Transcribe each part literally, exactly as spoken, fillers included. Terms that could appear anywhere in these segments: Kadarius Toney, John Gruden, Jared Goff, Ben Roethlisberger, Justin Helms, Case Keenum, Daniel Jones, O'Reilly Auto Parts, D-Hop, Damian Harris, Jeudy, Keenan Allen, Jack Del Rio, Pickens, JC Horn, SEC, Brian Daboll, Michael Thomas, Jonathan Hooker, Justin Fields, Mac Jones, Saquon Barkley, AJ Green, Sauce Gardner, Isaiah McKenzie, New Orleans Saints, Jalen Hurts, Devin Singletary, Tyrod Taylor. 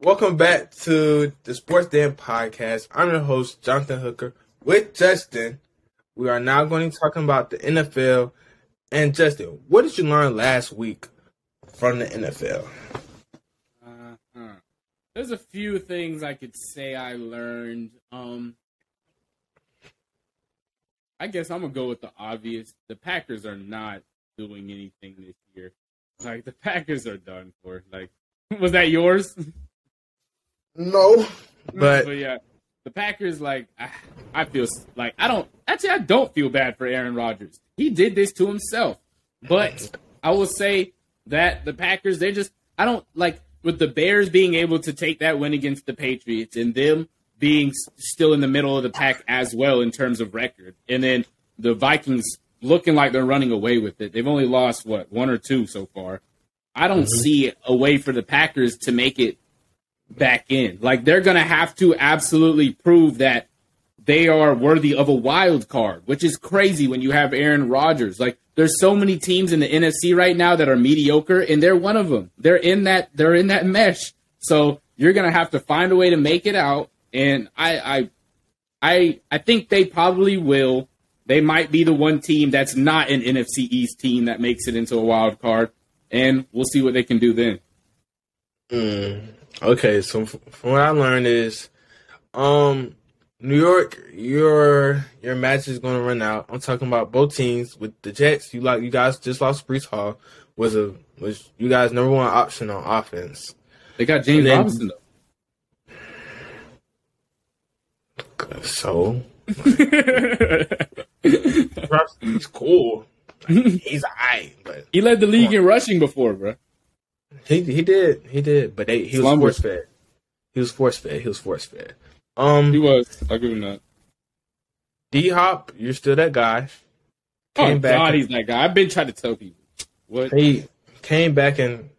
Welcome back to the Sports Den Podcast. I'm your host, Jonathan Hooker, with Justin. We are now going to be talking about the N F L. And Justin, what did you learn last week from the N F L? Uh-huh. There's a few things I could say I learned. Um, I guess I'm going to go with the obvious. The Packers are not doing anything this year. Like, the Packers are done for. Like, was that yours? No, but, but yeah, the Packers, like, I, I feel like I don't actually I don't feel bad for Aaron Rodgers. He did this to himself. But I will say that the Packers, they just I don't like with the Bears being able to take that win against the Patriots and them being still in the middle of the pack as well in terms of record. And then the Vikings looking like they're running away with it. They've only lost, what, one or two so far. I don't mm-hmm. see a way for the Packers to make it back in. Like, they're going to have to absolutely prove that they are worthy of a wild card, which is crazy when you have Aaron Rodgers. Like, there's so many teams in the N F C right now that are mediocre, and they're one of them. They're in that they're in that mesh. So you're going to have to find a way to make it out, and I I I I think they probably will. They might be the one team that's not an N F C East team that makes it into a wild card, and we'll see what they can do then. Mm. Okay, so from what I learned is, um, New York, your your match is going to run out. I'm talking about both teams. With the Jets, you like you guys just lost Breece Hall, was a was you guys number one option on offense. They got James then, Robinson though. So like, he's cool. Like, he's alright, but he led the league in rushing before, bro. He he did he did, but they, he was force fed. He was force fed. He was force fed. Um, he was. I give him that. D-Hop, you're still that guy. Came oh back God, and, he's that guy. I've been trying to tell people. What he came back and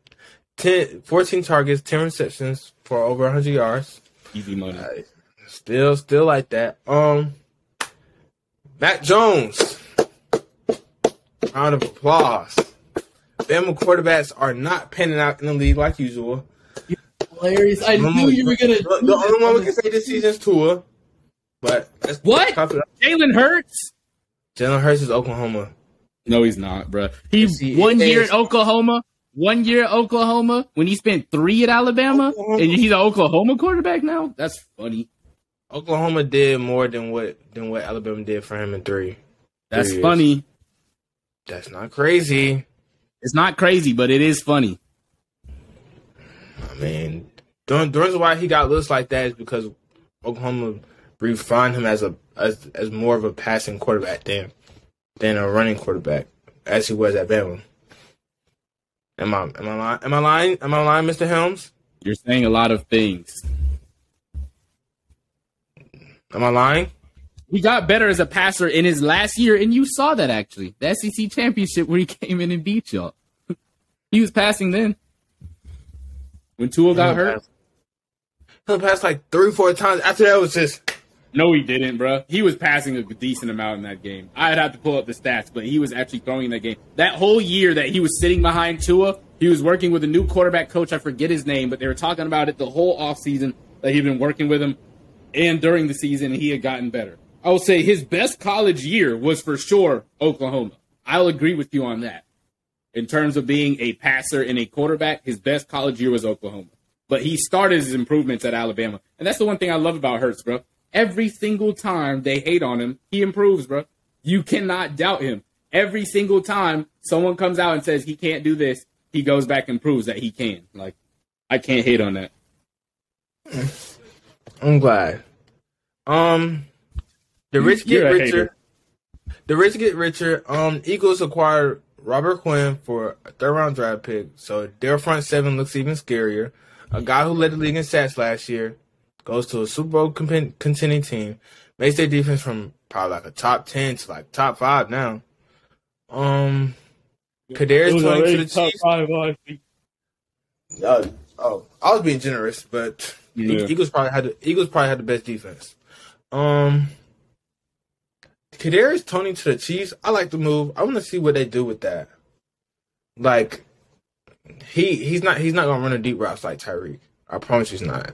ten, fourteen targets, ten receptions for over one hundred yards. Easy money. Uh, still, still like that. Um, Matt Jones. Round of applause. Bama quarterbacks are not panning out in the league like usual. You're hilarious! I knew we, you were gonna. The, the only one we can say this season is Tua, but that's, what? Jalen Hurts. Jalen Hurts is Oklahoma. No, he's not, bro. He's he, one year is. in Oklahoma. One year in Oklahoma when he spent three at Alabama, Oklahoma. And he's an Oklahoma quarterback now. That's funny. Oklahoma did more than what than what Alabama did for him in three. That's three funny. Years. That's not crazy. It's not crazy, but it is funny. I mean, the, the reason why he got looks like that is because Oklahoma refined him as a as, as more of a passing quarterback than than a running quarterback, as he was at Bama. Am I am I lying? Am I lying? Am I lying, Mister Helms? You're saying a lot of things. Am I lying? He got better as a passer in his last year, and you saw that, actually. The S E C Championship where he came in and beat y'all. He was passing then. When Tua got hurt. He'll pass like three, four times. After that, it was just... No, he didn't, bro. He was passing a decent amount in that game. I'd have to pull up the stats, but he was actually throwing in that game. That whole year that he was sitting behind Tua, he was working with a new quarterback coach. I forget his name, but they were talking about it the whole offseason that he'd been working with him. And during the season, he had gotten better. I will say his best college year was for sure Oklahoma. I'll agree with you on that. In terms of being a passer and a quarterback, his best college year was Oklahoma. But he started his improvements at Alabama. And that's the one thing I love about Hurts, bro. Every single time they hate on him, he improves, bro. You cannot doubt him. Every single time someone comes out and says he can't do this, he goes back and proves that he can. Like, I can't hate on that. I'm glad. Um... The rich get You're richer. The rich get richer. Um, Eagles acquired Robert Quinn for a third-round draft pick, so their front seven looks even scarier. A guy who led the league in sacks last year goes to a Super Bowl comp- contending team, makes their defense from probably like a top ten to like top five now. Um, Kadarius going to the Chiefs. Five, uh, oh, I was being generous, but yeah. Eagles probably had the, Eagles probably had the best defense. Um. Kadarius Toney to the Chiefs, I like the move. I want to see what they do with that. Like, he he's not he's not gonna run a deep route like Tyreek. I promise he's not.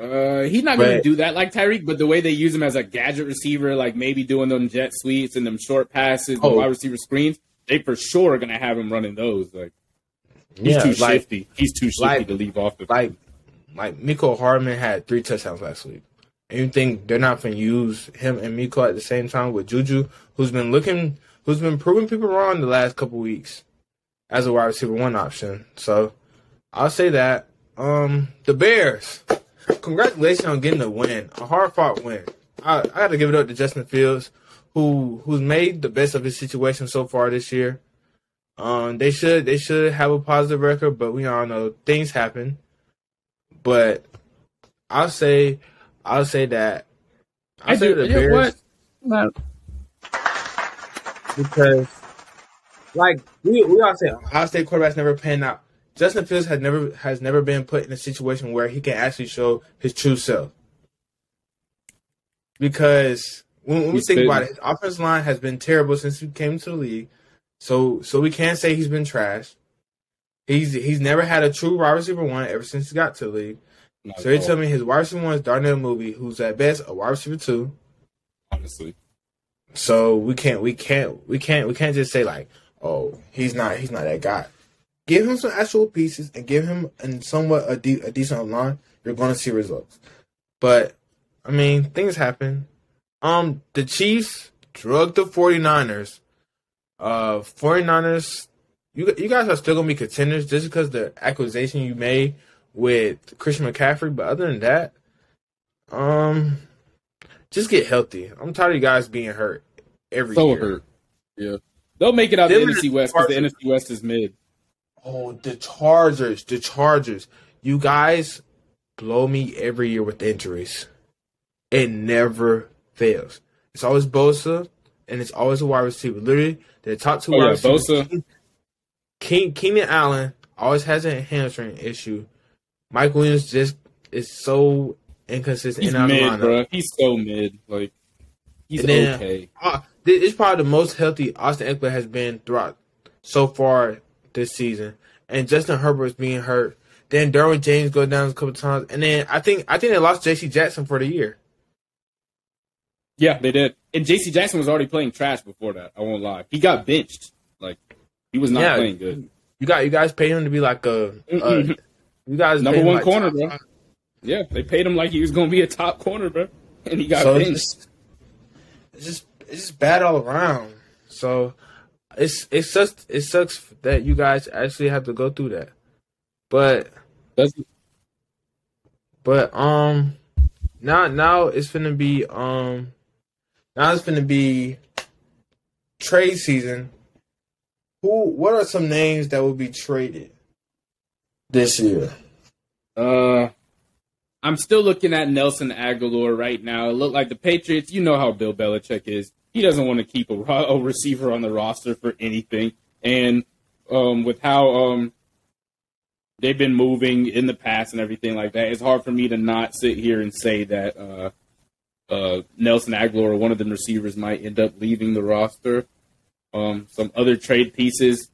Uh, he's not going to do that like Tyreek, but the way they use him as a gadget receiver, like maybe doing them jet sweeps and them short passes, oh. the wide receiver screens, they for sure are going to have him running those. Like he's yeah, too like, shifty. He's too shifty like, to leave off the like. Like Mecole Hardman had three touchdowns last week, and you think they're not going to use him and Mecole at the same time with Juju, who's been looking, who's been proving people wrong the last couple weeks as a wide receiver one option. So I'll say that um, the Bears. Congratulations on getting a win, a hard-fought win. I, I got to give it up to Justin Fields, who who's made the best of his situation so far this year. Um, they should they should have a positive record, but we all know things happen. But I'll say I'll say that I'll I say do, the Bears what? because, like we we all say, Ohio State quarterbacks never pan out. Justin Fields has never has never been put in a situation where he can actually show his true self. Because when, when we think about it, his offensive line has been terrible since he came to the league. So so we can't say he's been trash. He's he's never had a true wide receiver one ever since he got to the league. Not so you tell me his wide receiver one is Darnell Mooney, who's at best a wide receiver two. Honestly. So we can't we can't we can't we can't just say like, oh, he's not he's not that guy. Give him some actual pieces and give him and somewhat a, de- a decent line. You're going to see results. But, I mean, things happen. Um, the Chiefs drug the 49ers. Uh, 49ers, you you guys are still going to be contenders just because the accusation you made with Christian McCaffrey. But other than that, um, just get healthy. I'm tired of you guys being hurt every so year. So hurt. Yeah. They'll make it out of the N F C West because the N F C West is mid. Oh, the Chargers, the Chargers. You guys blow me every year with injuries. It never fails. It's always Bosa, and it's always a wide receiver. Literally, the top two oh, wide yeah, receivers. Bosa. King, Keenan Allen always has a hamstring issue. Mike Williams just is so inconsistent. He's in mid, bro. He's so mid. Like, he's then, okay. Uh, it's probably the most healthy Austin Eckler has been throughout so far this season, and Justin Herbert's being hurt. Then Derwin James go down a couple times, and then I think I think they lost J C. Jackson for the year. Yeah, they did. And J C. Jackson was already playing trash before that. I won't lie, he got benched. Like he was not yeah, playing good. You got you guys paid him to be like a, a you guys number one like corner, top. bro. Yeah, they paid him like he was going to be a top corner, bro, and he got so benched. It's just, it's just it's just bad all around. So. It's it sucks. It sucks that you guys actually have to go through that, but That's... but um now now it's gonna be um now it's gonna be trade season. Who? What are some names that will be traded this year? Uh, I'm still looking at Nelson Agholor right now. It looked like the Patriots. You know how Bill Belichick is. He doesn't want to keep a, a receiver on the roster for anything. And um, with how um, they've been moving in the past and everything like that, it's hard for me to not sit here and say that uh, uh, Nelson Agholor or one of them receivers might end up leaving the roster. Um, some other trade pieces,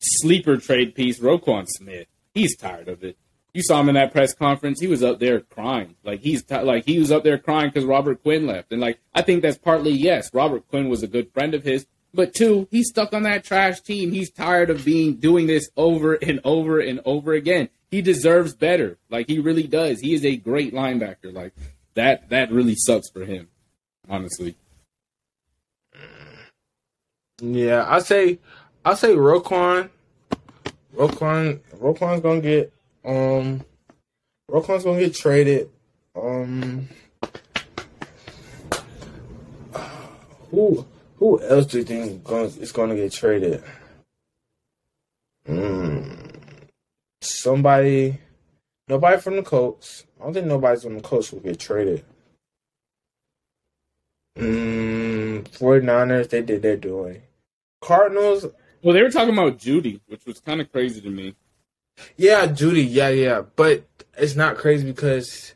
sleeper trade piece, Roquan Smith. He's tired of it. You saw him in that press conference. He was up there crying. Like he's t- like he was up there crying because Robert Quinn left. And like I think that's partly yes, Robert Quinn was a good friend of his, but two, he's stuck on that trash team. He's tired of being doing this over and over and over again. He deserves better. Like he really does. He is a great linebacker. Like that that really sucks for him, honestly. Yeah, I say I say Roquan. Roquan Roquan's gonna get Um, Roquan's gonna get traded. Um, who who else do you think is gonna get traded? Mm, somebody, nobody from the Colts. I don't think nobody from the Colts will get traded. Mm, 49ers, they did their doing. Cardinals. Well, they were talking about Jeudy, which was kind of crazy to me. Yeah, Jeudy, yeah, yeah. But it's not crazy because,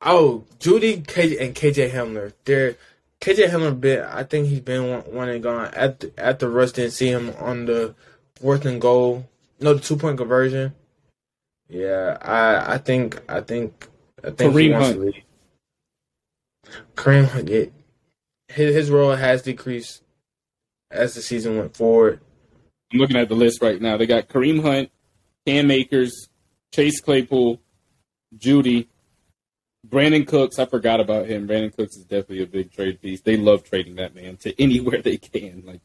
oh, Jeudy K- and K J Hamler. They're, K J Hamler, been, I think he's been one, one and gone. After, after Russ didn't see him on the fourth and goal. No, the two point conversion. Yeah, I I think I think I think Kareem Hunt. Kareem Hunt, his his role has decreased as the season went forward. I'm looking at the list right now. They got Kareem Hunt, Cam Akers, Chase Claypool, Jeudy, Brandon Cooks. I forgot about him. Brandon Cooks is definitely a big trade piece. They love trading that man to anywhere they can. Like,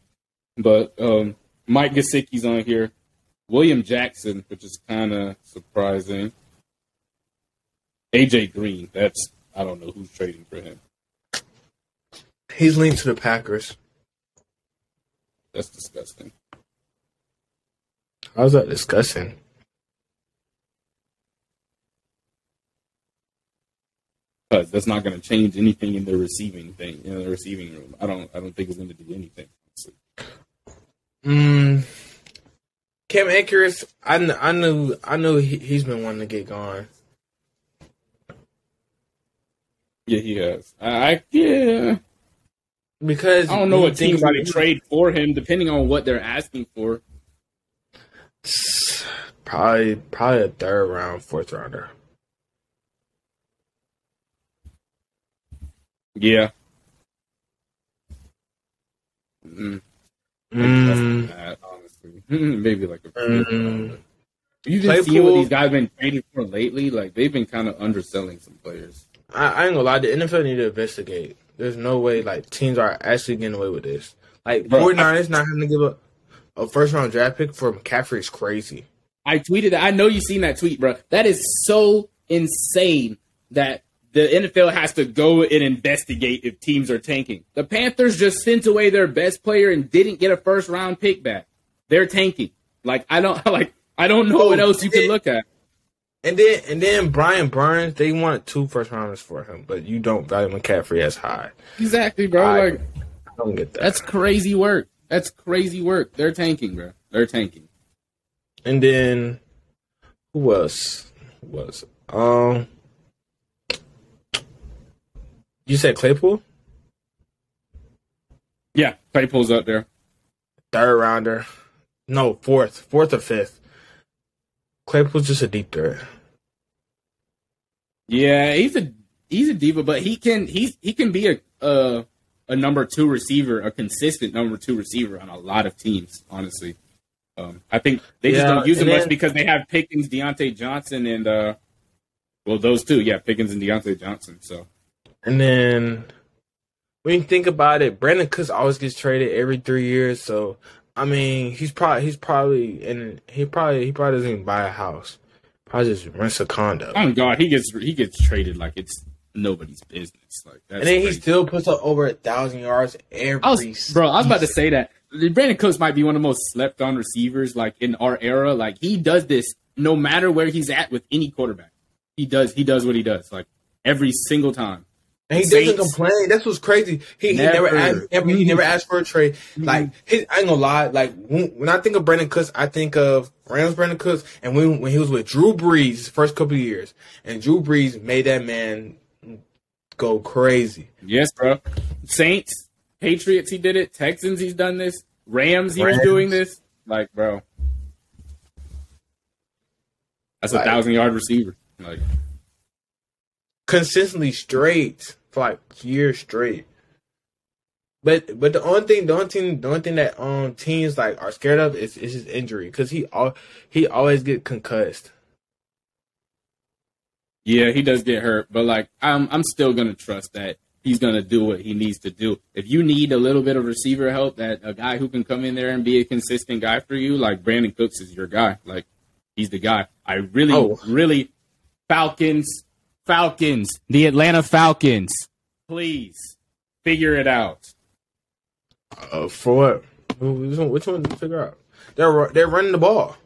but um, Mike Gesicki's on here. William Jackson, which is kind of surprising. A J Green. That's I don't know who's trading for him. He's linked to the Packers. That's disgusting. How's that disgusting? Because that's not going to change anything in the receiving thing, in the receiving room. I don't. I don't think it's going to do anything. Hmm. Cam Akers, I, I knew, I knew he, he's been wanting to get gone. Yeah, he has. I yeah. Because I don't know what teams would trade for him, depending on what they're asking for. Probably, probably a third round, fourth rounder. Yeah. Mm. Mm. That's not bad, honestly. Maybe like a mm. You just see what these guys been trading for lately. Like they've been kind of underselling some players. I, I ain't gonna lie. The N F L need to investigate. There's no way like teams are actually getting away with this. Like forty-niners not having to give up a first round draft pick for McCaffrey is crazy. I tweeted that. I know you seen that tweet, bro. That is so insane that the N F L has to go and investigate if teams are tanking. The Panthers just sent away their best player and didn't get a first round pick back. They're tanking. Like I don't like I don't know oh, what else you then, can look at. And then and then Brian Burns, they wanted two first rounders for him, but you don't value McCaffrey as high. Exactly, bro. I, like I don't get that. That's crazy work. That's crazy work. They're tanking, bro. They're tanking. And then who else? Who else? Um You said Claypool? Yeah, Claypool's up there. Third rounder. No, fourth. Fourth or fifth. Claypool's just a deep threat. Yeah, he's a he's a diva, but he can he's he can be a, a a number two receiver, a consistent number two receiver on a lot of teams, honestly. Um, I think they yeah, just don't use him then, much because they have Pickens, Deontay Johnson, and uh, well, those two, yeah, Pickens and Deontay Johnson, so. And then when you think about it, Brandon Cooks always gets traded every three years. So I mean, he's probably he's probably and he probably he probably doesn't even buy a house. Probably just rents a condo. Oh God, he gets he gets traded like it's nobody's business. Like that's and then crazy. He still puts up over a thousand yards every. I was, bro, I was about to say that Brandon Cooks might be one of the most slept on receivers like in our era. Like he does this no matter where he's at with any quarterback. He does he does what he does like every single time. And he Saints. doesn't complain. That's what's crazy. He never, he never, asked, never, he never asked for a trade. Mm-hmm. Like his, I ain't gonna lie. Like when, when I think of Brandon Cooks, I think of Rams Brandon Cooks, and when when he was with Drew Brees, his first couple of years, and Drew Brees made that man go crazy. Yes, bro. Saints, Patriots, he did it. Texans, he's done this. Rams, he Rams. was doing this. Like, bro, that's like, a thousand yard receiver. Like consistently straight. For like years straight, but but the only thing, the only thing, the only thing that um teams like are scared of is, is his injury because he all he always get concussed. Yeah, he does get hurt, but like I'm I'm still gonna trust that he's gonna do what he needs to do. If you need a little bit of receiver help, that a guy who can come in there and be a consistent guy for you, like Brandon Cooks is your guy. Like he's the guy. I really oh. really Falcons. Falcons, the Atlanta Falcons. Please figure it out. Uh, for what? Which one, which one did you figure out? They're they're running the ball.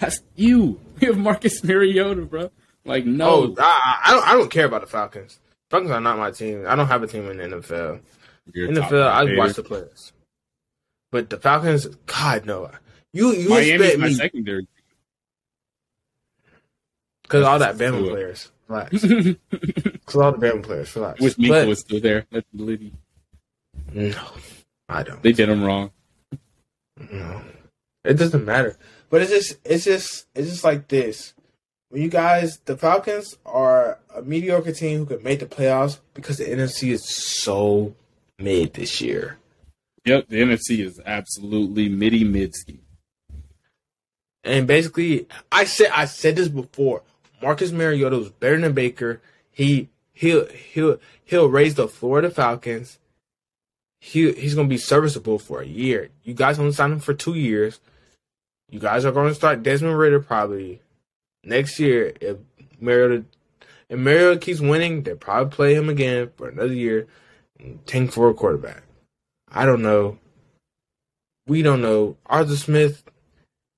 That's you. We have Marcus Mariota, bro. Like no, oh, I, I don't. I don't care about the Falcons. Falcons are not my team. I don't have a team in the N F L. You're N F L, I watch the players. But the Falcons, God no. You you Miami's expect my me secondary because all that Bama cool. players. Relax. Because all the Bama players, relax. Wish Minka was still there. That's Liddy. No, I don't. They did him wrong. No. It doesn't matter. But it's just, it's just, it's just like this. When you guys, the Falcons are a mediocre team who could make the playoffs because the N F C is so mid this year. Yep, the N F C is absolutely middy midsy. And basically, I said I said this before. Marcus Mariota was better than Baker. He he'll he'll he'll raise the floor of the Falcons. He he's gonna be serviceable for a year. You guys only signed him for two years. You guys are gonna start Desmond Ridder probably next year. If Mariota if Mariota keeps winning, they'll probably play him again for another year and tank for a quarterback. I don't know. We don't know. Arthur Smith.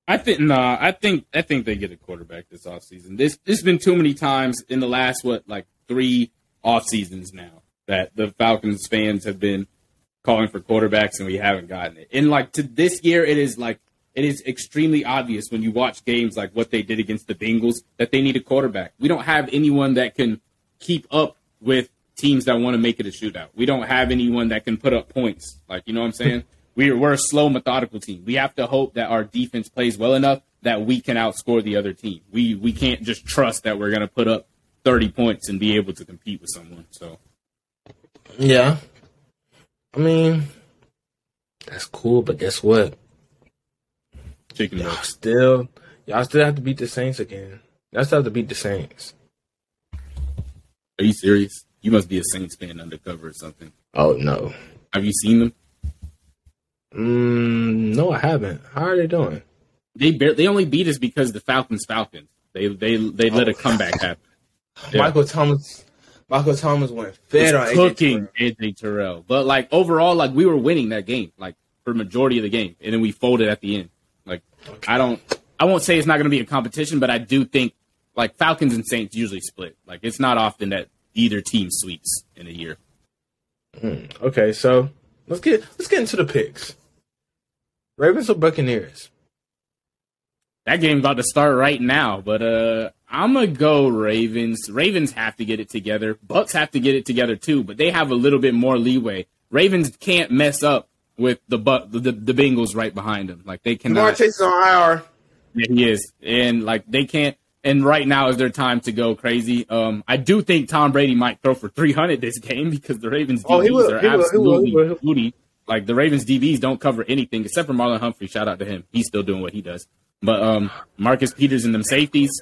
I think nah. I think I think they get a quarterback this offseason. This it's been too many times in the last what like three off seasons now that the Falcons fans have been calling for quarterbacks and we haven't gotten it. And like to this year, it is like it is extremely obvious when you watch games like what they did against the Bengals that they need a quarterback. We don't have anyone that can keep up with teams that want to make it a shootout. We don't have anyone that can put up points. Like you know what I'm saying. We're, we're a slow, methodical team. We have to hope that our defense plays well enough that we can outscore the other team. We we can't just trust that we're going to put up thirty points and be able to compete with someone. So, yeah. I mean, that's cool, but guess what? Chicken y'all milk. still, y'all still have to beat the Saints again. Y'all still have to beat the Saints. Are you serious? You must be a Saints fan undercover or something. Oh, no. Have you seen them? Mm, no, I haven't. How are they doing? They barely, they only beat us because the Falcons Falcons. They they they let oh. a comeback happen. Yeah. Michael Thomas, Michael Thomas went fed on cooking A J Terrell. But like overall, like we were winning that game, like for majority of the game, and then we folded at the end. Like okay. I don't, I won't say it's not going to be a competition, but I do think like Falcons and Saints usually split. Like it's not often that either team sweeps in a year. Mm, okay, so let's get let's get into the picks. Ravens or Buccaneers? That game's about to start right now, but uh, I'm going to go Ravens. Ravens have to get it together. Bucks have to get it together too, but they have a little bit more leeway. Ravens can't mess up with the Buc- the, the Bengals right behind them. Like they cannot. Lamar Chase is on I R. Yeah, he is, and like they can't. And right now is their time to go crazy. Um, I do think Tom Brady might throw for three hundred this game because the Ravens oh, D Bs will, are absolutely booty. Like, the Ravens' D Bs don't cover anything except for Marlon Humphrey. Shout out to him. He's still doing what he does. But um, Marcus Peters and them safeties,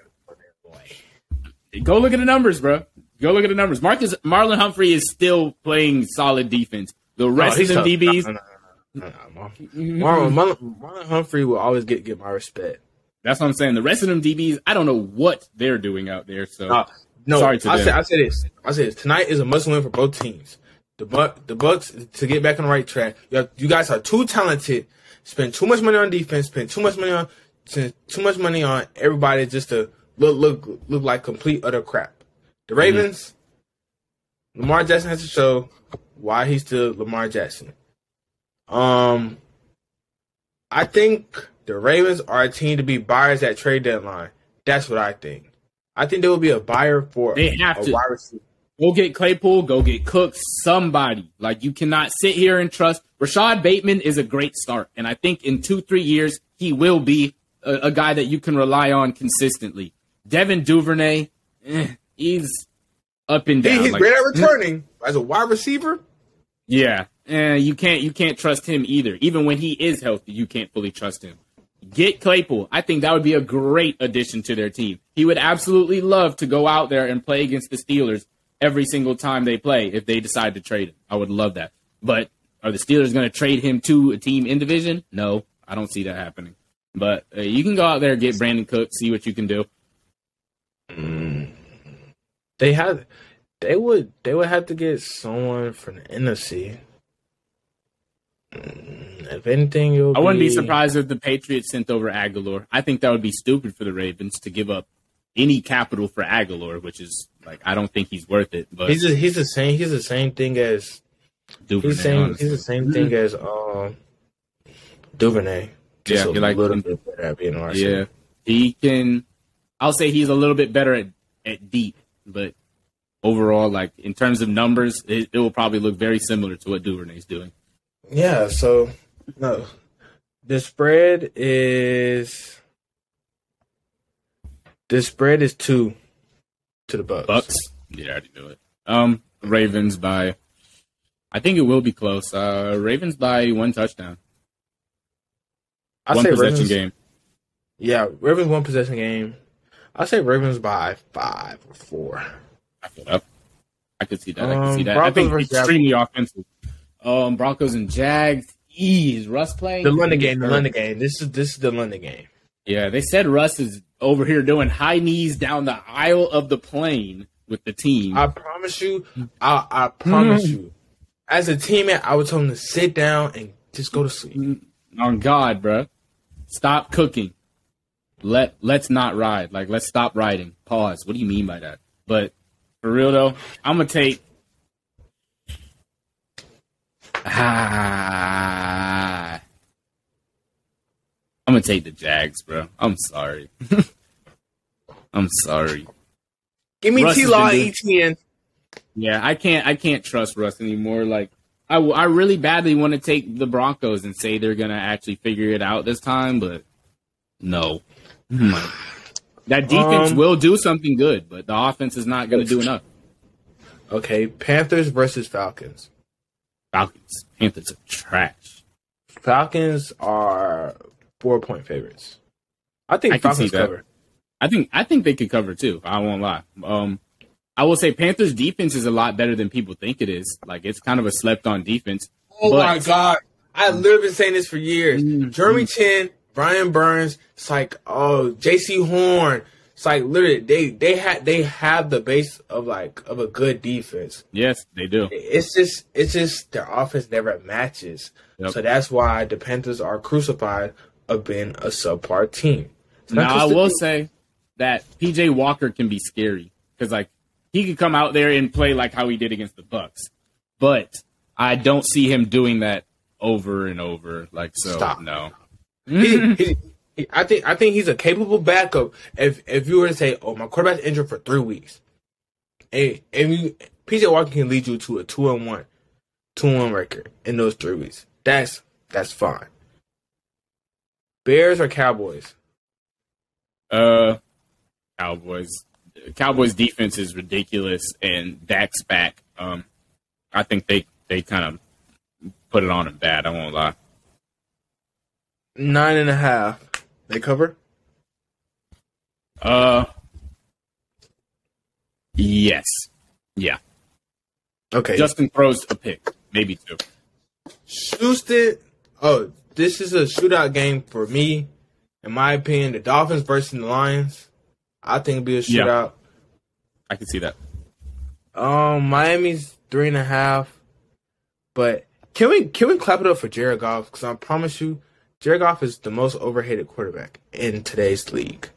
go look at the numbers, bro. Go look at the numbers. Marcus Marlon Humphrey is still playing solid defense. The rest no, of them tough. D Bs. No, no, no, no, no. Marlon, Marlon, Marlon Humphrey will always get, get my respect. That's what I'm saying. The rest of them D Bs, I don't know what they're doing out there. So, uh, no, sorry to I them. Say, I say this. I say this. Tonight is a must-win for both teams. The Buc- the Bucks to get back on the right track. You, have, you guys are too talented. Spend too much money on defense. Spend too much money on too much money on everybody just to look look look like complete utter crap. The Ravens, mm-hmm. Lamar Jackson has to show why he's still Lamar Jackson. Um, I think the Ravens are a team to be buyers at trade deadline. That's what I think. I think there will be a buyer for they have a to. wide receiver. Go get Claypool, go get Cooks, somebody. Like, you cannot sit here and trust. Rashad Bateman is a great start, and I think in two, three years, he will be a, a guy that you can rely on consistently. Devin Duvernay, eh, he's up and down. He's like, great at returning as a wide receiver. Yeah, eh, you can't you can't trust him either. Even when he is healthy, you can't fully trust him. Get Claypool. I think that would be a great addition to their team. He would absolutely love to go out there and play against the Steelers every single time they play if they decide to trade him. I would love that. But are the Steelers going to trade him to a team in division? No, I don't see that happening. But uh, you can go out there and get Brandon Cooks, see what you can do. Mm. They have, they would, they would have to get someone from the N F C. Mm. If anything, you'll I wouldn't be... be surprised if the Patriots sent over Agholor. I think that would be stupid for the Ravens to give up any capital for Agholor, which is like I don't think he's worth it. But he's a, he's the same. He's the same thing as Duvernay. He's, same, he's the same thing as um Duvernay. Just yeah, a like, little bit better at being R C. Yeah, he can. I'll say he's a little bit better at, at deep, but overall, like in terms of numbers, it, it will probably look very similar to what Duvernay's doing. Yeah. So no, the spread is The spread is two to the Bucks. Bucks? Yeah, I already knew it. Um, Ravens by, I think it will be close. Uh, Ravens by one touchdown. I one say possession Ravens, game. Yeah, Ravens one possession game. I say Ravens by five or four. I feel that. I could see that. Um, I could see that. Broncos I think versus extremely Jaguars. Offensive. Um, Broncos and Jags. Ease Russ playing the London game. The London game. This is this is the London game. Yeah, they said Russ is over here doing high knees down the aisle of the plane with the team. I promise you. I I promise mm. you. As a teammate, I would tell him to sit down and just go to sleep. On God, bro. Stop cooking. Let let's not ride. Like, let's stop riding. Pause. What do you mean by that? But for real though, I'm gonna take. Ah, I'm gonna take the Jags, bro. I'm sorry. I'm sorry. Give me T-Law E T N. Yeah, I can't. I can't trust Russ anymore. Like. I, w- I really badly want to take the Broncos and say they're going to actually figure it out this time, but no. That defense um, will do something good, but the offense is not going to do enough. Okay, Panthers versus Falcons. Falcons. Panthers are trash. Falcons are four-point favorites. I think I Falcons cover. I think I think they could cover, too. I won't lie. Um I will say Panthers' defense is a lot better than people think it is. Like, it's kind of a slept-on defense. Oh, but... my God. I've literally been saying this for years. Mm-hmm. Jeremy Chin, Brian Burns, it's like, oh, J C. Horn. It's like, literally, they they, ha- they have the base of, like, of a good defense. Yes, they do. It's just it's just their offense never matches. Yep. So that's why the Panthers are crucified of being a subpar team. Now, I will team. say that P J Walker can be scary because, like, he could come out there and play like how he did against the Bucks, but I don't see him doing that over and over. Like so, Stop. no. he, he, he, I think I think he's a capable backup. If if you were to say, "Oh, my quarterback's injured for three weeks," and and you, P J Walker can lead you to a two and one, two and one record in those three weeks. That's that's fine. Bears or Cowboys? Uh, Cowboys. Cowboys defense is ridiculous, and Dak's back. Um, I think they, they kind of put it on him bad. I won't lie. Nine and a half. They cover? Uh, yes. Yeah. Okay. Justin throws a pick, maybe two. Houston. Oh, this is a shootout game for me. In my opinion, the Dolphins versus the Lions. I think it'll be a shootout. Yeah, I can see that. Um, Miami's three and a half, but can we can we clap it up for Jared Goff? Because I promise you, Jared Goff is the most overrated quarterback in today's league.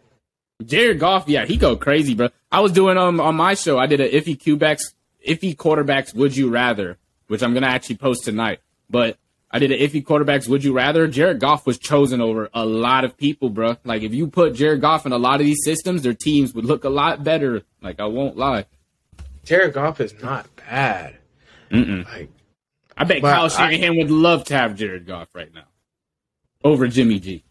Jared Goff, yeah, he go crazy, bro. I was doing um on my show, I did an iffy Q backs, iffy quarterbacks would you rather, which I'm gonna actually post tonight. But I did an iffy quarterbacks would you rather. Jared Goff was chosen over a lot of people, bro. Like, if you put Jared Goff in a lot of these systems, their teams would look a lot better. Like, I won't lie. Jared Goff is not bad. Mm-mm. Like, I bet Kyle Shanahan I, would love to have Jared Goff right now over Jimmy G.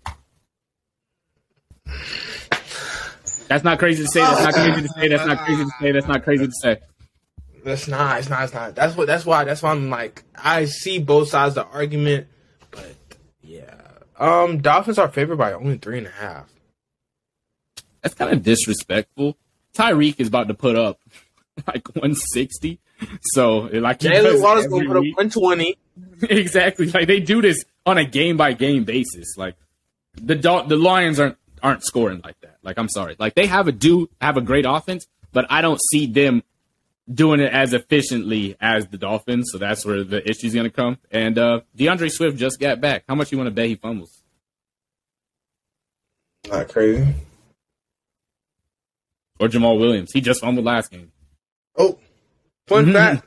That's not crazy to say. That's not crazy to say. That's not crazy to say. That's not crazy to say. That's not. It's not. It's not. That's what. That's why. That's why I'm like, I see both sides of the argument, but yeah. Um, Dolphins are favored by only three and a half. That's kind of disrespectful. Tyreek is about to put up like one sixty. So like, Jalen Waddle's gonna put up one twenty. Exactly. Like, they do this on a game by game basis. Like, the Dol- the Lions aren't aren't scoring like that. Like, I'm sorry. Like, they have a do have a great offense, but I don't see them doing it as efficiently as the Dolphins, so that's where the issue's going to come. And uh, DeAndre Swift just got back. How much you want to bet he fumbles? Not crazy. Or Jamal Williams. He just fumbled last game. Oh, fun mm-hmm. fact.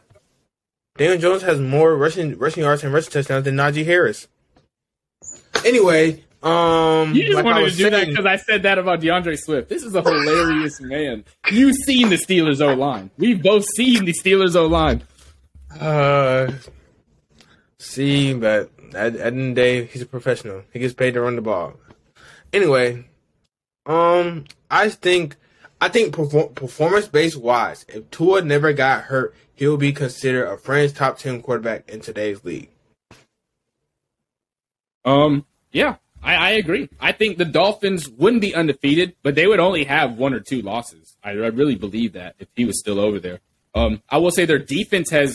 Daniel Jones has more rushing rushing yards and rushing touchdowns than Najee Harris. Anyway, um... You just like wanted to do saying, that because I said that about DeAndre Swift. This is a hilarious man. You've seen the Steelers O-line. We've both seen the Steelers O-line. Uh, see, but at, at the end of the day, he's a professional. He gets paid to run the ball. Anyway, um, I think I think perform- performance-based wise, if Tua never got hurt, he'll be considered a fringe top ten quarterback in today's league. Um, yeah, I, I agree. I think the Dolphins wouldn't be undefeated, but they would only have one or two losses. I, I really believe that if he was still over there. Um, I will say their defense has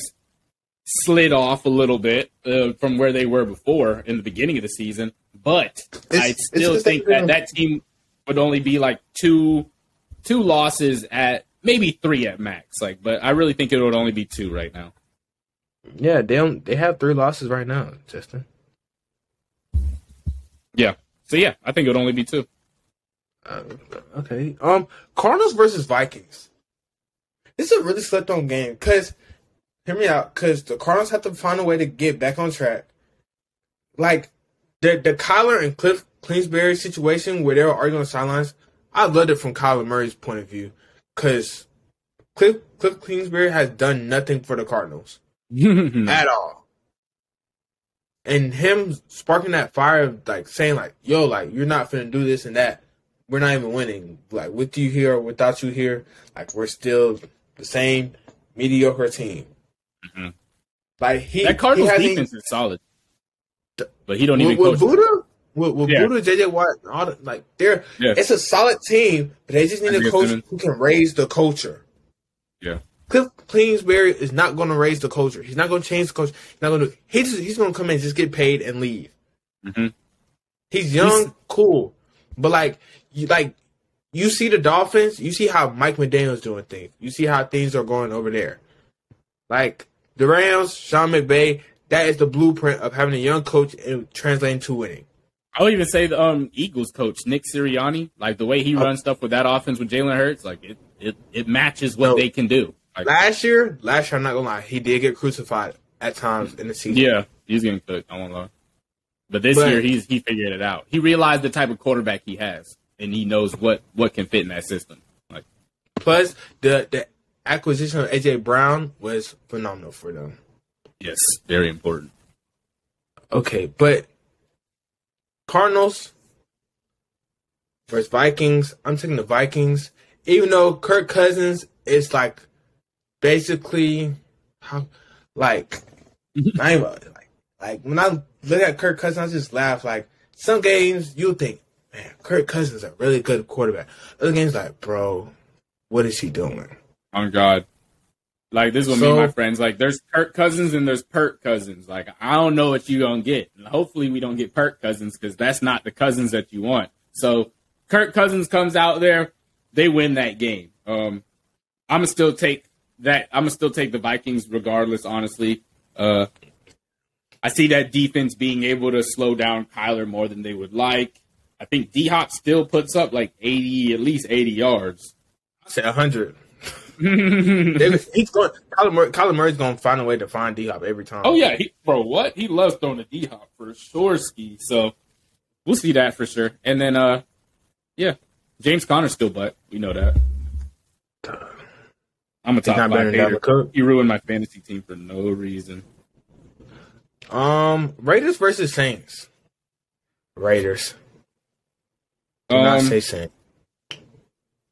slid off a little bit uh, from where they were before in the beginning of the season, but it's, I still think that that team would only be like two – two losses at maybe three at max. Like, but I really think it would only be two right now. Yeah, they don't, they have three losses right now, Justin. Yeah. So yeah, I think it would only be two. Uh, okay. Um, Cardinals versus Vikings. This is a really slept on game because, hear me out, because the Cardinals have to find a way to get back on track. Like the the Kyler and Kliff Kingsbury situation where they were arguing on the sidelines. I loved it from Kyler Murray's point of view because Kliff, Kliff Kingsbury has done nothing for the Cardinals at all. And him sparking that fire of, like, saying, like, yo, like, you're not finna do this and that. We're not even winning. Like, with you here or without you here, like, we're still the same mediocre team. Mm-hmm. Like, he, that Cardinals he defense even, is solid. But he don't with, even coach. With Buddha? With, with yeah. Buddha, J J Watt, all the, like they're yeah. it's a solid team, but they just need a coach Simmons. who can raise the culture. Yeah, Kliff Kingsbury is not going to raise the culture. He's not going to change the culture. He's not going to. He's just, he's going to come in, just get paid, and leave. Mm-hmm. He's young, he's, cool, but like you like you see the Dolphins, you see how Mike McDaniel's doing things, you see how things are going over there. Like the Rams, Sean McVay, that is the blueprint of having a young coach and translating to winning. I would even say the um, Eagles coach, Nick Sirianni, like the way he oh. runs stuff with that offense with Jalen Hurts, like it, it, it matches what no. they can do. Like, last year, last year, I'm not going to lie, he did get crucified at times in the season. Yeah, he's getting cooked, I won't lie. But this but, year, he's he figured it out. He realized the type of quarterback he has, and he knows what, what can fit in that system. Like, plus, the, the acquisition of A J Brown was phenomenal for them. Yes, very important. Okay, but... Cardinals versus Vikings. I'm taking the Vikings. Even though Kirk Cousins is like basically how, like I ain't like like when I look at Kirk Cousins, I just laugh. Like some games you think, man, Kirk Cousins is a really good quarterback. Other games like, bro, what is he doing? Oh God. Like this is what so, me and my friends like. There's Kirk Cousins and there's Perk Cousins. Like I don't know what you gonna get. And hopefully we don't get Perk Cousins because that's not the Cousins that you want. So Kirk Cousins comes out there, they win that game. Um, I'm gonna still take that. I'm gonna still take the Vikings regardless. Honestly, uh, I see that defense being able to slow down Kyler more than they would like. I think D-Hop still puts up like eighty, at least eighty yards. I said one hundred. He's going. Kyler, Murray, Kyler Murray's going to find a way to find D-Hop every time. Oh yeah, he, bro. What he loves throwing a D-Hop for sure. Ski. So we'll see that for sure. And then, uh, yeah, James Conner's still butt. We know that. I'm a top five hater. He ruined my fantasy team for no reason. Um, Raiders versus Saints. Raiders. Do um, not say Saints.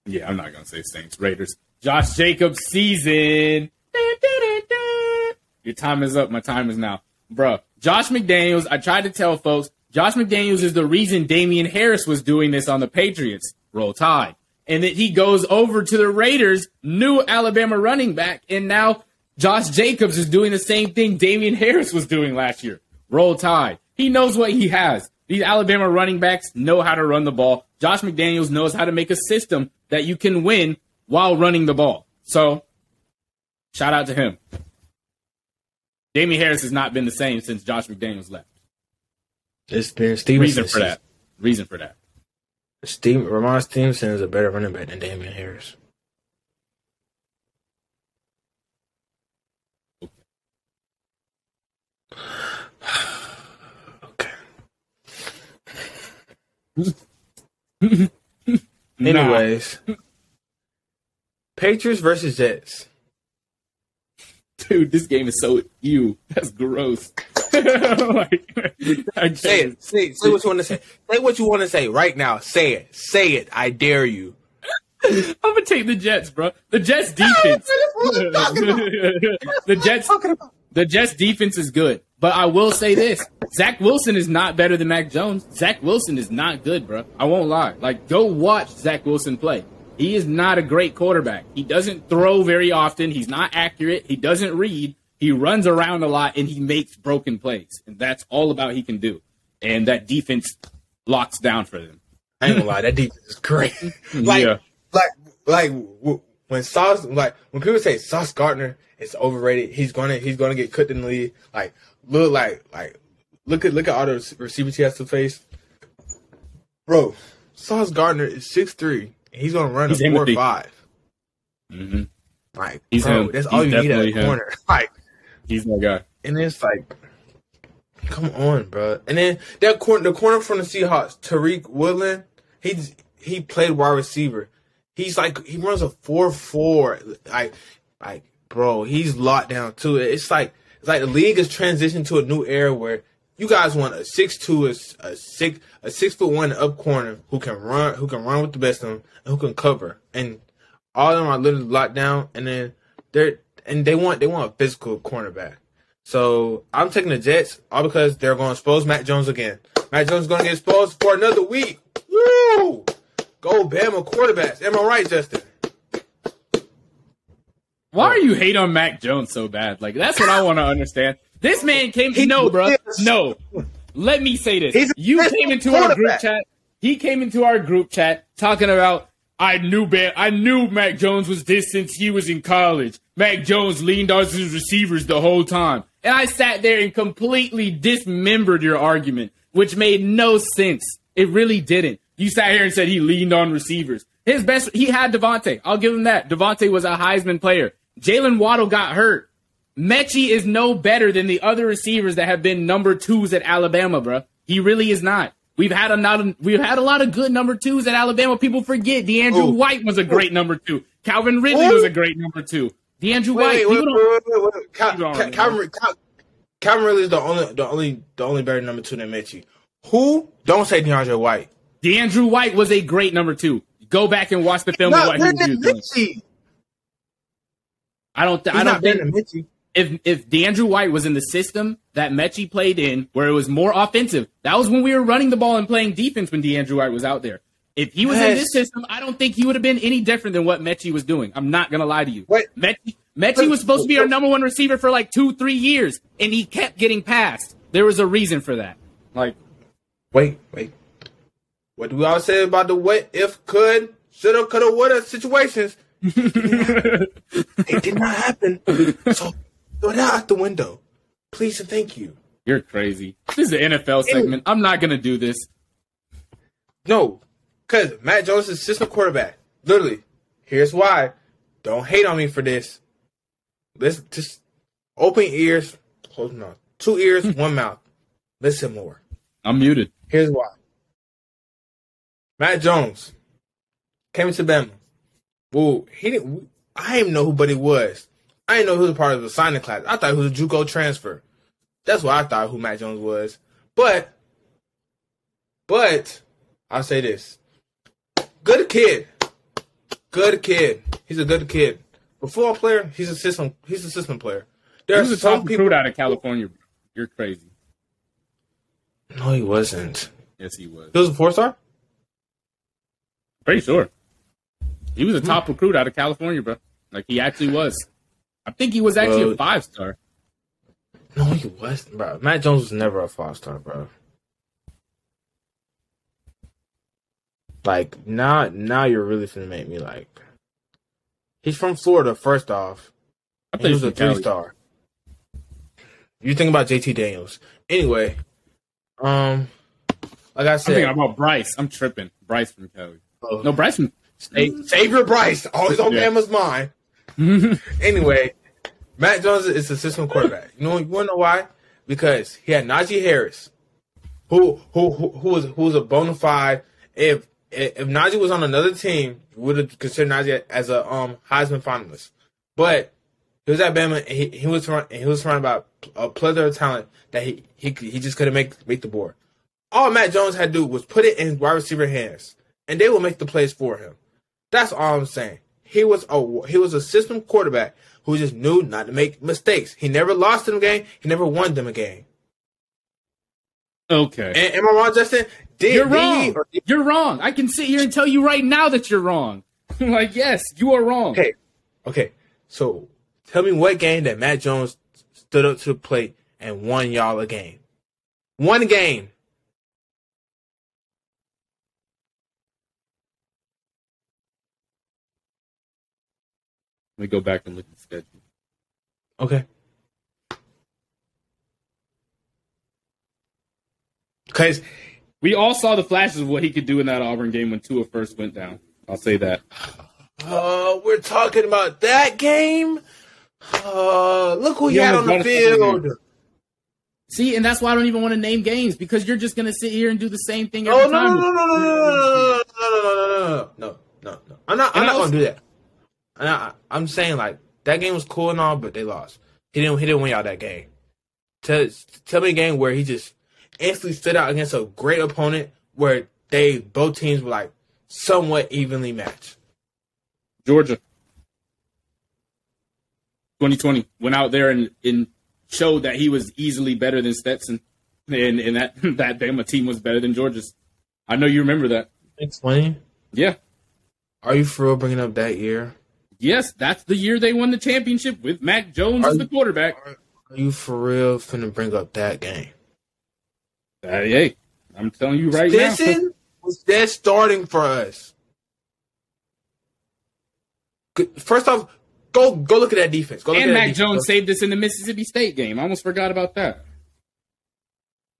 Yeah, I'm not gonna say Saints. Raiders. Josh Jacobs season. Da, da, da, da. Your time is up. My time is now. Bro, Josh McDaniels, I tried to tell folks, Josh McDaniels is the reason Damian Harris was doing this on the Patriots. Roll Tide. And that he goes over to the Raiders, new Alabama running back, and now Josh Jacobs is doing the same thing Damian Harris was doing last year. Roll Tide. He knows what he has. These Alabama running backs know how to run the ball. Josh McDaniels knows how to make a system that you can win while running the ball. So, shout out to him. Damian Harris has not been the same since Josh McDaniels left. It's been Stevenson. Reason for that. Reason for that. Steve, Ramon Stevenson is a better running back than Damian Harris. Okay. okay. Anyways. Nah. Patriots versus Jets. Dude, this game is so ew. That's gross. like, I say it. Say, say what you want to say. Say what you want to say right now. Say it. Say it. I dare you. I'm a would take the Jets, bro. The Jets defense. The Jets. The Jets defense is good, but I will say this: Zach Wilson is not better than Mac Jones. Zach Wilson is not good, bro. I won't lie. Like, go watch Zach Wilson play. He is not a great quarterback. He doesn't throw very often. He's not accurate. He doesn't read. He runs around a lot, and he makes broken plays. And that's all about he can do. And that defense locks down for them. I ain't gonna lie, that defense is great. like, yeah. like, like when Sauce, like when people say Sauce Gardner is overrated, he's gonna he's gonna get cooked in the league. Like, look, like, like, look at look at all the receivers he has to face, bro. Sauce Gardner is six three. He's going to run he's a four or five. Mm-hmm. Like, he's bro, him. That's all he's you need at a corner. Like, he's my guy. And it's like, come on, bro. And then that corner, the corner from the Seahawks, Tyreek Woodland, he's, he played wide receiver. He's like, he runs a four four. Like, like, bro, he's locked down, too. It's like, it's like the league has transitioned to a new era where you guys want a six two, a, a six, a six foot one up corner who can run, who can run with the best of them, and who can cover. And all of them are literally locked down. And then they're and they want they want a physical cornerback. So I'm taking the Jets all because they're going to expose Matt Jones again. Matt Jones is going to get exposed for another week. Woo! Go Bama quarterbacks. Am I right, Justin? Why are you hate on Mac Jones so bad? Like, that's what I want to understand. This man came to know, bro. No. Let me say this. You came into our group chat. He came into our group chat talking about, I knew bad. I knew Mac Jones was this since he was in college. Mac Jones leaned on his receivers the whole time. And I sat there and completely dismembered your argument, which made no sense. It really didn't. You sat here and said he leaned on receivers. His best, he had Devontae. I'll give him that. Devontae was a Heisman player. Jalen Waddle got hurt. Mechie is no better than the other receivers that have been number twos at Alabama, bro. He really is not. We've had a not a, we've had a lot of good number twos at Alabama. People forget DeAndre White was a great number two. Calvin Ridley Ooh. was a great number two. DeAndre White. Wait, wait, wait, wait, wait. Cal- Cal- Calvin, Cal- Calvin Ridley is the only the only the only better number two than Mechie. Who? Don't say DeAndre White. DeAndre White was a great number two. Go back and watch the film of what he was doing. I don't. Th- I don't think. If if DeAndre White was in the system that Mechie played in, where it was more offensive, that was when we were running the ball and playing defense when DeAndre White was out there. If he was yes. in this system, I don't think he would have been any different than what Mechie was doing. I'm not going to lie to you. Wait. Mechie, Mechie was supposed to be our number one receiver for like two, three years, and he kept getting passed. There was a reason for that. Like, Wait, wait. What do we all say about the what, if, could, should have, could have, would have situations? They did not happen. So... throw that out the window. Please and thank you. You're crazy. This is an N F L segment. I'm not going to do this. No, because Matt Jones is system quarterback. Literally. Here's why. Don't hate on me for this. Let's just open ears, close mouth. Two ears, one mouth. Listen more. I'm muted. Here's why. Matt Jones came to Bama. Ooh, he didn't. I didn't know who but he was. I didn't know who was part of the signing class. I thought he was a JUCO transfer. That's what I thought who Matt Jones was. But, but, I'll say this. Good kid. Good kid. He's a good kid. Before a player, he's a system He's a system player. There's a top recruit out of California. You're crazy. No, he wasn't. Yes, he was. He was a four-star? Pretty sure. He was a top recruit out of California, bro. Like, he actually was. I think he was actually bro. a five-star. No, he wasn't, bro. Matt Jones was never a five-star, bro. Like, now now you're really finna make me, like... He's from Florida, first off. I think he was a three-star. You think about J T Daniels. Anyway, um, like I said... I'm thinking about Bryce. I'm tripping. Bryce from Cali. Uh, no, Bryce from... Xavier Bryce. Always on yeah. Bama's mind. Anyway, Matt Jones is a system quarterback. You know, you want to know why? Because he had Najee Harris, who who who, who was who was a bona fide. If if Najee was on another team, you would have considered Najee as a um Heisman finalist. But he was at Bama, and he, he was surrounded, and he was surrounded by a plethora of talent that he he he just couldn't make make the board. All Matt Jones had to do was put it in wide receiver hands, and they will make the plays for him. That's all I'm saying. He was a he was a system quarterback who just knew not to make mistakes. He never lost them a game. He never won them a game. Okay. And, am I wrong, Justin? Did you're wrong. Or did... You're wrong. I can sit here and tell you right now that you're wrong. Like, yes, you are wrong. Okay. Okay. So tell me what game that Matt Jones stood up to the plate and won y'all a game. One game. Let me go back and look at the schedule. Okay. Because we all saw the flashes of what he could do in that Auburn game when Tua first went down. I'll say that. Uh, we're talking about that game? Uh, look who you had on the field. See, and that's why I don't even want to name games, because you're just going to sit here and do the same thing every time. No, no, no, no, no, no, no, no, no, no, no, no. I'm not going to do that. And I, I'm saying, like, that game was cool and all, but they lost. He didn't He didn't win y'all that game. Tell, tell me a game where he just instantly stood out against a great opponent where they both teams were, like, somewhat evenly matched. Georgia. twenty twenty. Went out there and, and showed that he was easily better than Stetson. And, and that, that Bama team was better than Georgia's. I know you remember that. Explain. Yeah. Are you for real bringing up that year? Yes, that's the year they won the championship with Mac Jones are as the quarterback. You, are you for real finna bring up that game? Hey, hey, I'm telling you right Stinson now. Stinson was dead starting for us. First off, go go look at that defense. Go look and at Mac that Jones defense. Saved us in the Mississippi State game. I almost forgot about that.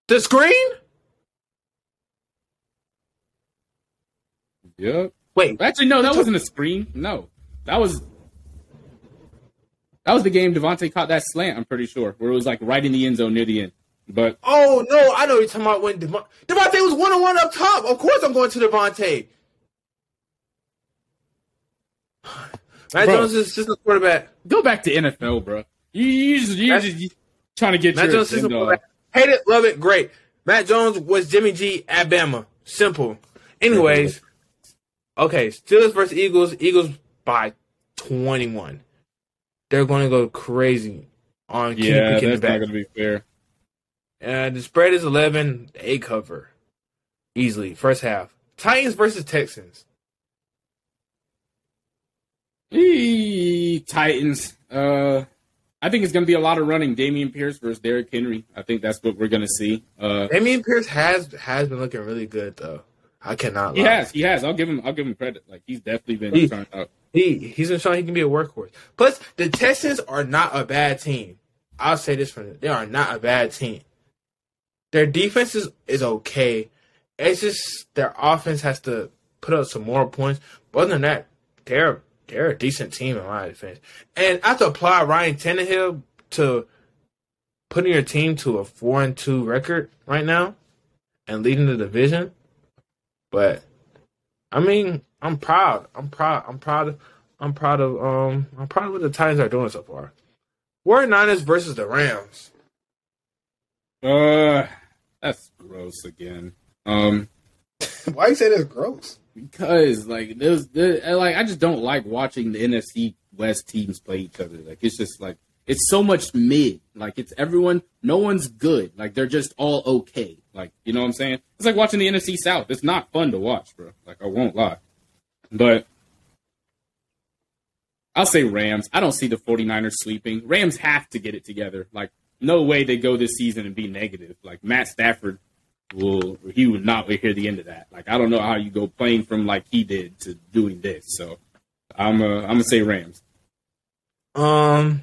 The screen? Yep. Wait. Actually, no, that t- wasn't a screen. No. That was that was the game Devontae caught that slant, I'm pretty sure, where it was like right in the end zone near the end. But oh, no, I know you're talking about when Devontae, Devontae was one-on-one up top. Of course I'm going to Devontae. Matt Jones is just a quarterback. Go back to N F L, bro. You, you just, you're just you trying to get Matt your agenda. Hate it, love it, great. Matt Jones was Jimmy G at Bama. Simple. Anyways, okay, Steelers versus Eagles. Eagles by twenty-one. They're going to go crazy on yeah, keeping the back. Yeah, that's not going to be fair. Uh, the spread is eleven. They cover easily. First half. Titans versus Texans. Eee, Titans. Uh, I think it's going to be a lot of running. Damian Pierce versus Derrick Henry. I think that's what we're going to see. Uh, Damian Pierce has has been looking really good though. I cannot. He lie. has. He has. I'll give him. I'll give him credit. Like he's definitely been he, turned up. He he's been showing he can be a workhorse. Plus, the Texans are not a bad team. I'll say this for them. They are not a bad team. Their defense is, is okay. It's just their offense has to put up some more points. But other than that, they're they're a decent team in my defense. And I have to apply Ryan Tannehill to putting your team to a four and two record right now and leading the division. But I mean, I'm proud. I'm proud. I'm proud. Of, I'm proud of. Um, I'm proud of what the Titans are doing so far. We're Niners versus the Rams. Uh, that's gross again. Um, why you say that's gross? Because like there's, there, like I just don't like watching the N F C West teams play each other. Like it's just like it's so much mid. Like it's everyone. No one's good. Like they're just all okay. Like, you know what I'm saying? It's like watching the N F C South. It's not fun to watch, bro. Like, I won't lie. But I'll say Rams. I don't see the 49ers sleeping. Rams have to get it together. Like, no way they go this season and be negative. Like, Matt Stafford, will he would not hear the end of that. Like, I don't know how you go playing from like he did to doing this. So, I'm uh, I'm going to say Rams. Um,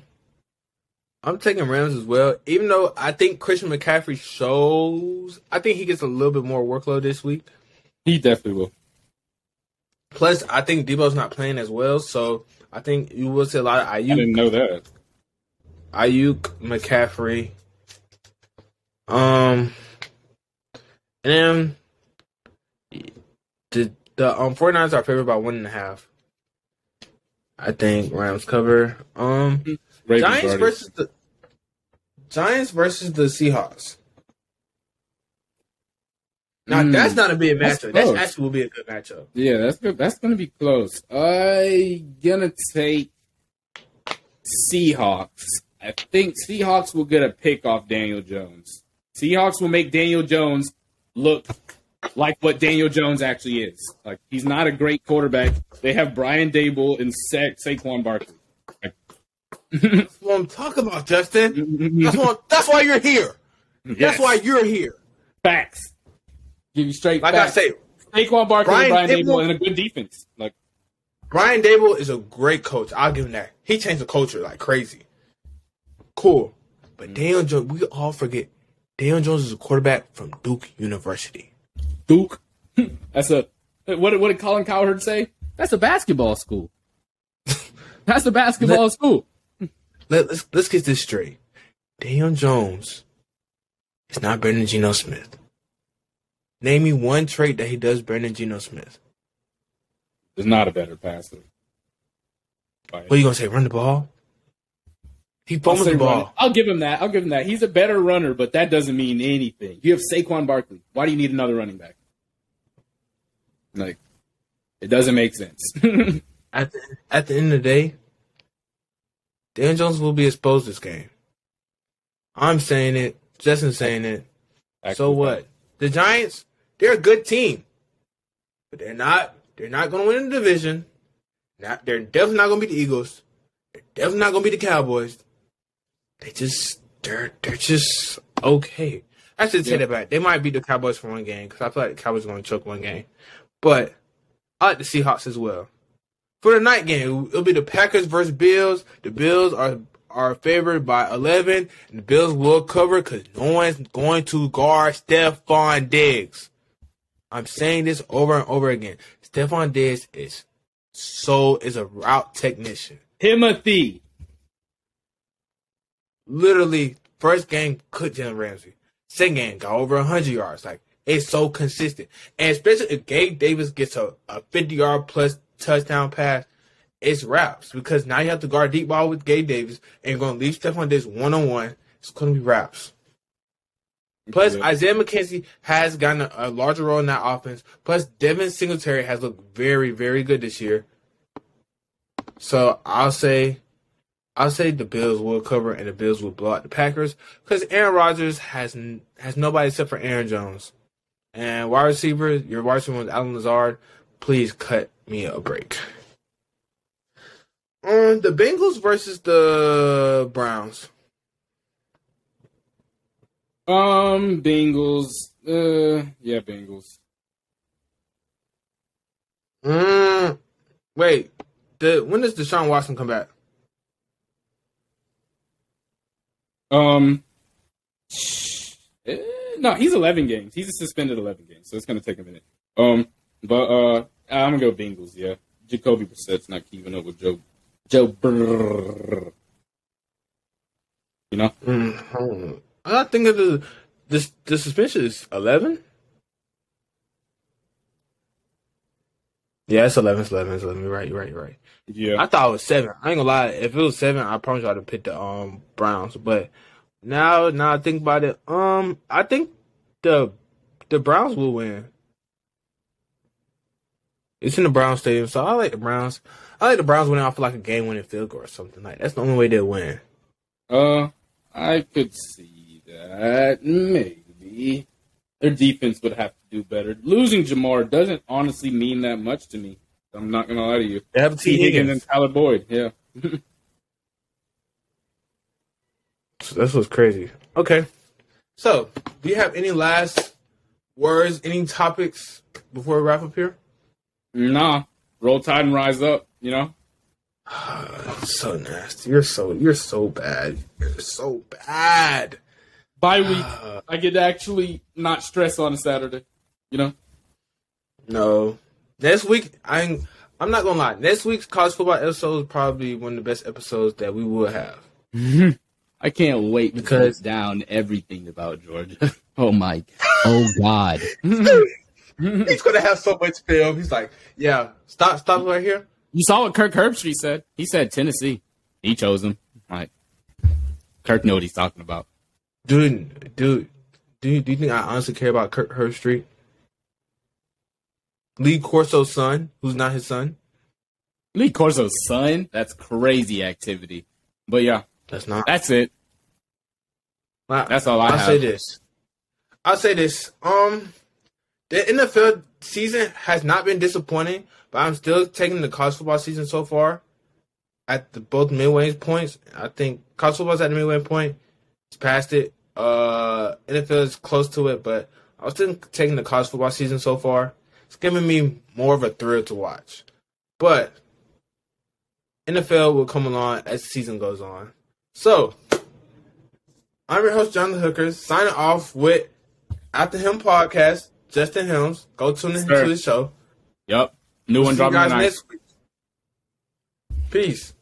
I'm taking Rams as well, even though I think Christian McCaffrey shows – I think he gets a little bit more workload this week. He definitely will. Plus, I think Debo's not playing as well, so I think you will see a lot of Ayuk. I didn't know that. Ayuk, McCaffrey. Um, and then the, the um, 49ers are favored by one and a half. I think Rams cover. Um. Mm-hmm. Ravens Giants already. versus the Giants versus the Seahawks. Now mm. that's not a big matchup. That's, that's actually will be a good matchup. Yeah, that's good. That's gonna be close. I'm gonna take Seahawks. I think Seahawks will get a pick off Daniel Jones. Seahawks will make Daniel Jones look like what Daniel Jones actually is. Like, he's not a great quarterback. They have Brian Daboll and Sa- Saquon Barkley. That's what I'm talking about, Justin. That's, what, that's why you're here. Yes. That's why you're here. Facts. Give you straight like facts. Like I say, Saquon Barkley Brian and Brian Daboll, Daboll and a good defense. Like, Brian Daboll is a great coach. I'll give him that. He changed the culture like crazy. Cool. But Daniel Jones, we all forget, Daniel Jones is a quarterback from Duke University. Duke? That's a what, what did Colin Cowherd say? That's a basketball school. That's a basketball let, school. Let, let's let's get this straight. Daniel Jones is not better than Geno Smith. Name me one trait that he does better than Geno Smith. He's not a better passer. What are you gonna say? Run the ball? He fumbles the ball. Running. I'll give him that. I'll give him that. He's a better runner, but that doesn't mean anything. You have Saquon Barkley. Why do you need another running back? Like, it doesn't make sense. At the, at the end of the day, Dan Jones will be exposed this game. I'm saying it. Justin's saying it. Actually, so what? The Giants, they're a good team. But they're not they're not going to win the division. Not, they're definitely not going to beat the Eagles. They're definitely not going to beat the Cowboys. They just they're they're just okay. I should say yeah. that back. They might beat the Cowboys for one game because I feel like the Cowboys are going to choke one game. But I like the Seahawks as well. For the night game, it'll be the Packers versus Bills. The Bills are, are favored by eleven, and the Bills will cover because no one's going to guard Stephon Diggs. I'm saying this over and over again. Stephon Diggs is so is a route technician. Timothy. Literally, first game cooked Jalen Ramsey. Second game got over one hundred yards. Like, it's so consistent. And especially if Gabe Davis gets a fifty-yard plus touchdown pass, it's wraps because now you have to guard deep ball with Gabe Davis and you're going to leave Stephon Diggs one-on-one. It's going to be wraps. Plus, yeah. Isaiah McKenzie has gotten a, a larger role in that offense. Plus, Devin Singletary has looked very, very good this year. So, I'll say I'll say the Bills will cover and the Bills will blow out the Packers because Aaron Rodgers has has nobody except for Aaron Jones. And wide receiver, your wide receiver is Allen Lazard. Please cut me a break. Um, the Bengals versus the Browns. Um, Bengals. Uh, yeah, Bengals. Mm, wait, the when does Deshaun Watson come back? Um, eh, no, he's eleven games. He's suspended eleven games, so it's gonna take a minute. Um, but uh. I'm going to go Bengals, yeah. Jacoby Brissett's not keeping up with Joe. Joe Burr. You know? Mm-hmm. I think that the, the, the suspension is eleven? Yeah, it's eleven. It's eleven. It's eleven. You're right. You're right. You're right. Yeah. I thought it was seven. I ain't going to lie. If it was seven, I promise you I'd have picked the um, Browns. But now now I think about it, um, I think the the Browns will win. It's in the Browns stadium, so I like the Browns. I like the Browns winning off like a game-winning field goal or something like that. That's the only way they'll win. Uh, I could see that. Maybe. Their defense would have to do better. Losing Jamar doesn't honestly mean that much to me. I'm not going to lie to you. They have T. Higgins and Tyler Boyd, yeah. So that's what's crazy. Okay. So, do you have any last words, any topics before we wrap up here? Nah, roll tide and rise up, you know. So nasty. You're so you're so bad. You're so bad. Bye week, I get to actually not stress on a Saturday, you know. No, next week I'm I'm not gonna lie. Next week's college football episode is probably one of the best episodes that we will have. I can't wait because to down everything about Georgia. Oh my, oh God. He's gonna have so much film. He's like, yeah, stop, stop right here. You saw what Kirk Herbstreit said. He said Tennessee. He chose him. Like, Kirk knew what he's talking about. Dude, dude, do you do you think I honestly care about Kirk Herbstreit? Lee Corso's son, who's not his son. Lee Corso's son? That's crazy activity. But yeah, that's not. That's it. I, that's all I I'll have. I'll say this. I'll say this. Um, the N F L season has not been disappointing, but I'm still taking the college football season so far at the, both midway points. I think college football's at the midway point. It's past it. Uh, N F L is close to it, but I'm still taking the college football season so far. It's giving me more of a thrill to watch. But N F L will come along as the season goes on. So, I'm your host, Jonathan Hookers, signing off with After Him Podcast, Justin Helms. Go tune in sure. to the show. Yep. New we'll one dropping tonight. Peace.